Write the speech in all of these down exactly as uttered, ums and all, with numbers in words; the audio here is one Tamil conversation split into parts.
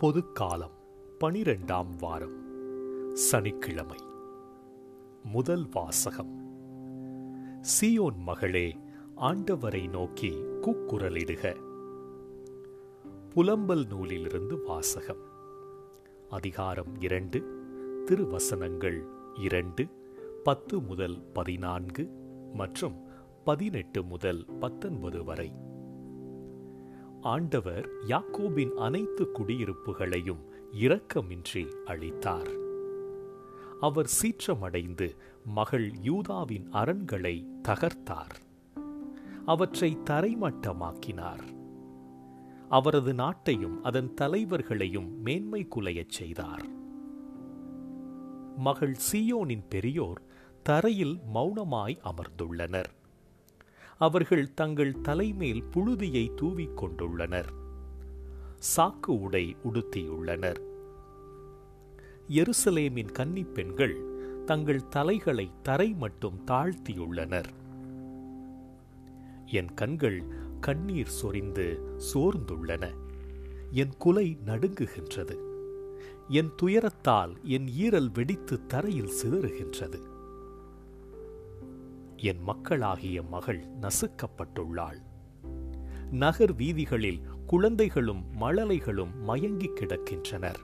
பொது காலம் பனிரெண்டாம் வாரம் சனிக்கிழமை முதல் வாசகம். சீயோன் மகளே, ஆண்டவரை நோக்கி கூக்குரலிடுக. புலம்பல் நூலிலிருந்து வாசகம். அதிகாரம் இரண்டு, திருவசனங்கள் இரண்டு, பத்து முதல் பதினான்கு மற்றும் பதினெட்டு முதல் பத்தொன்பது வரை. ஆண்டவர் யாக்கோபின் அனைத்து குடியிருப்புகளையும் இரக்கமின்றி அழித்தார். அவர் சீற்றமடைந்து மகள் யூதாவின் அரண்களை தகர்த்தார், அவற்றை தரைமட்டமாக்கினார். அவரது நாட்டையும் அதன் தலைவர்களையும் மேன்மை குலையச் செய்தார். மகள் சீயோனின் பெரியோர் தரையில் மௌனமாய் அமர்ந்துள்ளனர். அவர்கள் தங்கள் தலைமேல் புழுதியை தூவிக்கொண்டுள்ளனர், சாக்கு உடை உடுத்தியுள்ளனர். எருசலேமின் கன்னிப்பெண்கள் தங்கள் தலைகளை தரை மட்டும் தாழ்த்தியுள்ளனர். என் கண்கள் கண்ணீர் சொரிந்து சோர்ந்துள்ளன, என் குலை நடுங்குகின்றது, என் துயரத்தால் என் ஈரல் வெடித்து தரையில் சிதறுகின்றது. என் மக்களாகிய மகள் நசுக்கப்பட்டுள்ளாள், நகர் வீதிகளில் குழந்தைகளும் மழலைகளும் மயங்கி கிடக்கின்றனர்.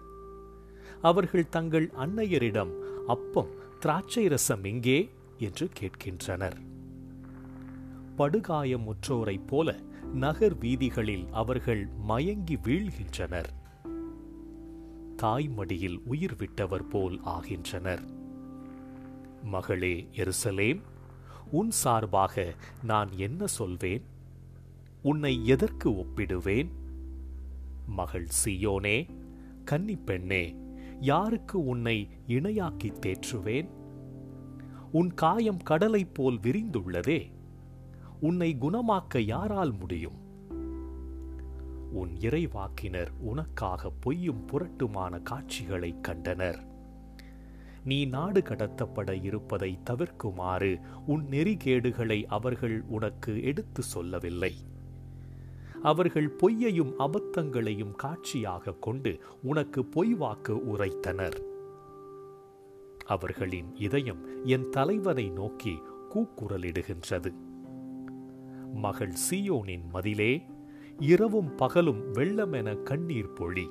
அவர்கள் தங்கள் அன்னையரிடம் அப்பம் திராட்சை ரசம் எங்கே என்று கேட்கின்றனர். படுகாயமுற்றோரைப் போல நகர் வீதிகளில் அவர்கள் மயங்கி வீழ்கின்றனர், தாய்மடியில் உயிர் விட்டவர் போல் ஆகின்றனர். மகளே எருசலேம், உன் சார்பாக நான் என்ன சொல்வேன்? உன்னை எதற்கு ஒப்பிடுவேன்? மகள் சீயோனே, கன்னிப்பெண்ணே, யாருக்கு உன்னை இணையாக்கி தேற்றுவேன்? உன் காயம் கடலைப் போல் விரிந்துள்ளதே, உன்னை குணமாக்க யாரால் முடியும்? உன் இறைவாக்கினர் உனக்காக பொய்யும் புரட்டுமான காட்சிகளைக் கண்டனர். நீ நாடு கடத்தப்பட இருப்பதை தவிர்க்குமாறு உன் நெறிகேடுகளை அவர்கள் உனக்கு எடுத்து சொல்லவில்லை. அவர்கள் பொய்யையும் அபத்தங்களையும் காட்சியாக கொண்டு உனக்கு பொய் வாக்கு உரைத்தனர். அவர்களின் இதயம் என் தலைவனை நோக்கி கூக்குரலிடுகின்றது. மகள் சீயோனின் மதிலே, இரவும் பகலும் வெள்ளமென கண்ணீர் பொழி.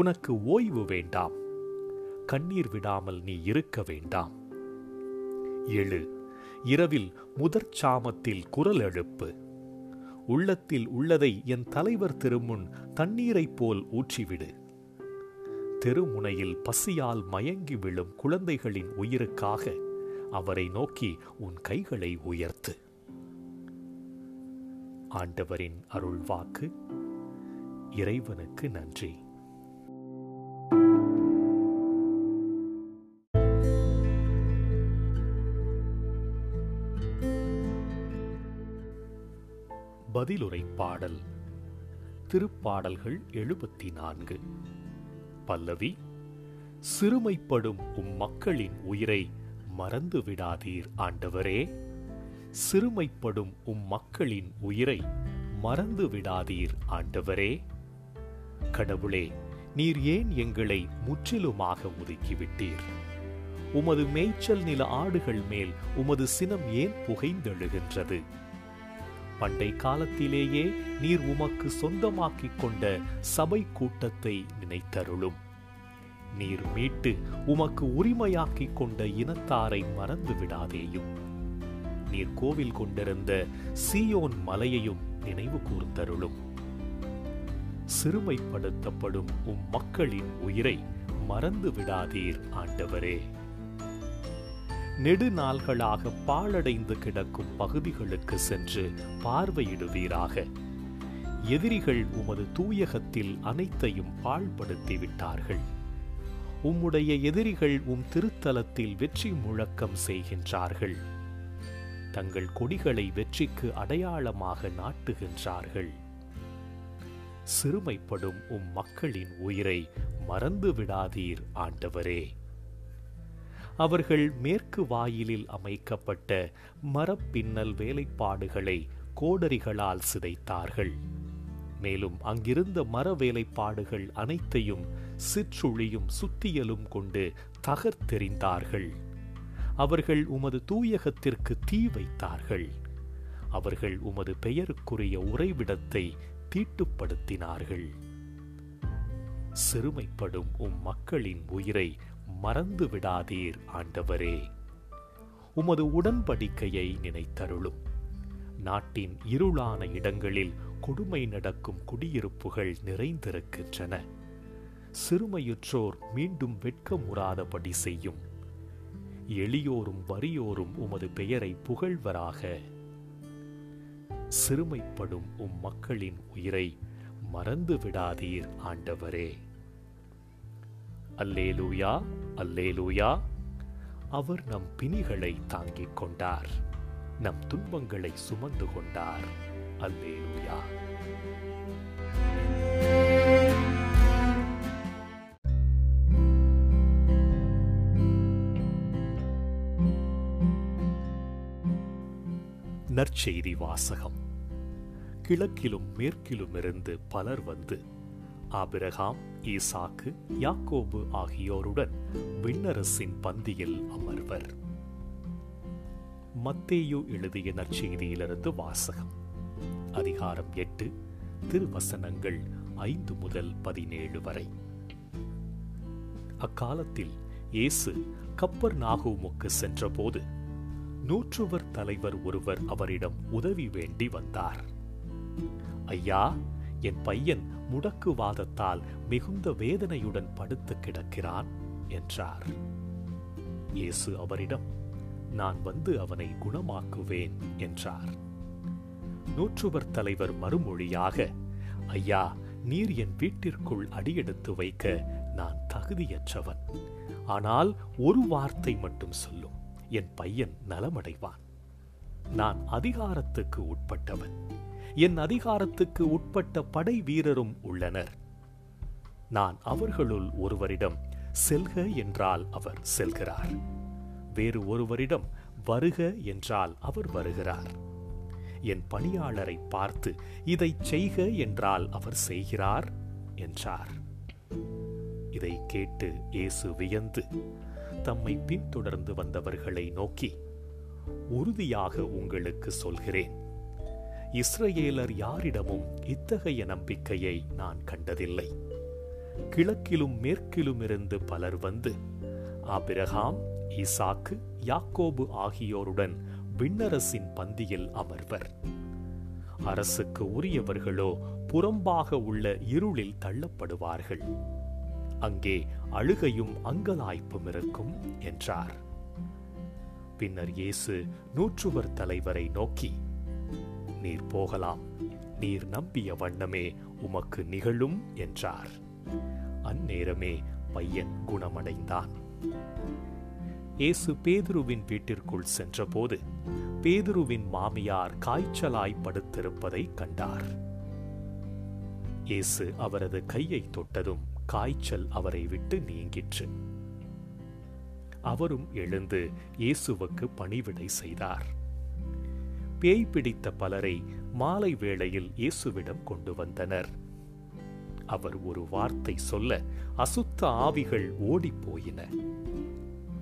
உனக்கு ஓய்வு வேண்டாம், கண்ணீர் விடாமல் நீ இருக்க வேண்டாம். எழு, இரவில் முதற் சாமத்தில் குரல் எழுப்பு. உள்ளத்தில் உள்ளதை என் தலைவர் திருமுன் தண்ணீரைப் போல் ஊற்றிவிடு. தெருமுனையில் பசியால் மயங்கி விழும் குழந்தைகளின் உயிருக்காக அவரை நோக்கி உன் கைகளை உயர்த்து. ஆண்டவரின் அருள்வாக்கு. இறைவனுக்கு நன்றி. பதிலுரை பாடல். திருப்பாடல்கள் எழுபத்தி நான்கு. பல்லவி. சிறுமைப்படும் உம் மக்களின் உயிரை மறந்து விடாதீர் ஆண்டவரே, சிறுமைப்படும் உம் மக்களின் உயிரை மறந்து விடாதீர் ஆண்டவரே. கடவுளே, நீர் ஏன் எங்களை முற்றிலுமாக ஒதுக்கிவிட்டீர்? உமது மேய்ச்சல் நில ஆடுகள் மேல் உமது சினம் ஏன் புகைந்தெழுகின்றது? பண்டை காலத்திலேயே நீர் உமக்கு சொந்தமாக்கிக் கொண்ட சபை கூட்டத்தை நினைத்தருளும். நீர் மீட்டு உமக்கு உரிமையாக்கிக் கொண்ட இனத்தாரை மறந்து விடாதேயும். நீர் கோவில் கொண்டிருந்த சீயோன் மலையையும் நினைவு கூர்ந்தருளும். சிறுமைப்படுத்தப்படும் உம் மக்களின் உயிரை மறந்து விடாதீர் ஆண்டவரே. நெடுநாள்களாக பாழடைந்து கிடக்கும் பகுதிகளுக்கு சென்று பார்வையிடுவீராக. எதிரிகள் உமது தூயகத்தில் அனைத்தையும் பாழ்படுத்திவிட்டார்கள். உம்முடைய எதிரிகள் உம் திருத்தலத்தில் வெற்றி முழக்கம் செய்கின்றார்கள். தங்கள் கொடிகளை வெற்றிக்கு அடையாளமாக நாட்டுகின்றார்கள். சிறுமைப்படும் உம் மக்களின் உயிரை மறந்து விடாதீர் ஆண்டவரே. அவர்கள் மேற்கு வாயிலில் அமைக்கப்பட்ட மரப்பின்னல் வேலைப்பாடுகளை கோடரிகளால் சிதைத்தார்கள். மேலும் அங்கிருந்த மர வேலைப்பாடுகள் அனைத்தையும் சிற்றுளியும் சுத்தியலும் கொண்டு தகர்த்தெறிந்தார்கள். அவர்கள் உமது தூயகத்திற்கு தீ வைத்தார்கள். அவர்கள் உமது பெயருக்குரிய உறைவிடத்தை தீட்டுப்படுத்தினார்கள். சிறுமைப்படும் உம் மக்களின் உயிரை மறந்து விடாதீர் ஆண்டவரே. உமது உடன்படிக்கையை நினைத்தருளும். நாட்டின் இருளான இடங்களில் கொடுமை நடக்கும் குடியிருப்புகள் நிறைந்திருக்கின்றன. சிறுமையுற்றோர் மீண்டும் வெட்கமுறாதபடி செய்யும். எளியோரும் வறியோரும் உமது பெயரை புகழ்வராக. சிறுமைப்படும் உம் மக்களின் உயிரை மறந்து விடாதீர் ஆண்டவரே. அல்லேலூயா, அல்லேலூயா. அவர் நம் பிணிகளை தாங்கிக் கொண்டார், நம் துன்பங்களை சுமந்து கொண்டார். அல்லேலூயா. நற்செய்தி வாசகம். கிழக்கிலும் மேற்கிலுமிருந்து பலர் வந்து ஆபிரகாம், ஈசாக்கு, யாக்கோபு ஆகியோருடன் விண்ணரசின் பந்தியில் அமர்வர். மத்தேயு எழுதிய நற்செய்தியிலிருந்து வாசகம். அதிகாரம் எட்டு, திருவசனங்கள் ஐந்து முதல் பதினேழு வரை. அக்காலத்தில் இயேசு கப்பர்நாகூமுக்கு சென்றபோது நூற்றுவர் தலைவர் ஒருவர் அவரிடம் உதவி வேண்டி வந்தார். ஐயா, என் பையன் முடக்குவாதத்தால் மிகுந்த வேதனையுடன் படுத்து கிடக்கிறான் என்றார். இயேசு அவரிடம், நான் வந்து அவனை குணமாக்குவேன் என்றார். நூற்றுவர் தலைவர் மறுமொழியாக, ஐயா, நீர் என் வீட்டிற்குள் அடியெடுத்து வைக்க நான் தகுதியற்றவன். ஆனால் ஒரு வார்த்தை மட்டும் சொல்லும், என் பையன் நலமடைவான். நான் அதிகாரத்துக்கு உட்பட்டவன். என் அதிகாரத்துக்கு உட்பட்ட படை வீரரும் உள்ளனர். நான் அவர்களுள் ஒருவரிடம் செல்க என்றால் அவர் செல்கிறார், வேறு ஒருவரிடம் வருக என்றால் அவர் வருகிறார். என் பணியாளரை பார்த்து இதை செய்க என்றால் அவர் செய்கிறார் என்றார். இதை கேட்டு இயேசு வியந்து தம்மை பின்தொடர்ந்து வந்தவர்களை நோக்கி, உறுதியாக உங்களுக்கு சொல்கிறேன், இஸ்ரேலர் யாரிடமும் இத்தகைய நம்பிக்கையை நான் கண்டதில்லை. கிழக்கிலும் மேற்கிலுமிருந்து பலர் வந்து ஆபிரகாம், ஈசாக்கு, யாக்கோபு ஆகியோருடன் விண்ணரசின் பந்தியில் அமர்வர். அரசுக்கு உரியவர்களோ புறம்பாக உள்ள இருளில் தள்ளப்படுவார்கள். அங்கே அழுகையும் அங்கலாய்ப்பும் இருக்கும் என்றார். பின்னர் இயேசு நூற்றுவர் தலைவரை நோக்கி, நீர் போகலாம், நீர் நம்பிய வண்ணமே உமக்கு நிகழும் என்றார். அந்நேரமே பையன் குணமடைந்தான். இயேசு பேதுருவின் வீட்டிற்குள் சென்றபோது பேதுருவின் மாமியார் காய்ச்சலாய் படுத்திருப்பதை கண்டார். இயேசு அவரது கையை தொட்டதும் காய்ச்சல் அவரை விட்டு நீங்கிற்று. அவரும் எழுந்து இயேசுவுக்கு பணிவிடை செய்தார். பேய் பிடித்த பலரை மாலை வேளையில் இயேசுவிடம் கொண்டு வந்தனர். அவர் ஒரு வார்த்தை சொல்ல அசுத்த ஆவிகள் ஓடிப்போயின.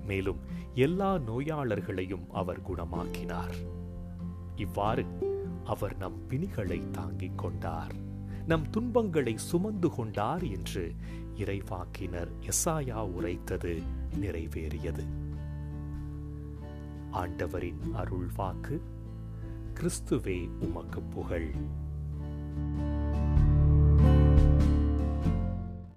மேலும் எல்லா நோயாளர்களையும் அவர் குணமாக்கினார். இவ்வாறு அவர் நம் பிணிகளை தாங்கிக் கொண்டார், நம் துன்பங்களை சுமந்து கொண்டார் என்று இறைவாக்கினர் எசாயா உரைத்தது நிறைவேறியது. ஆண்டவரின் அருள்வாக்கு. கிறிஸ்துவே உமக்கு புகழ்.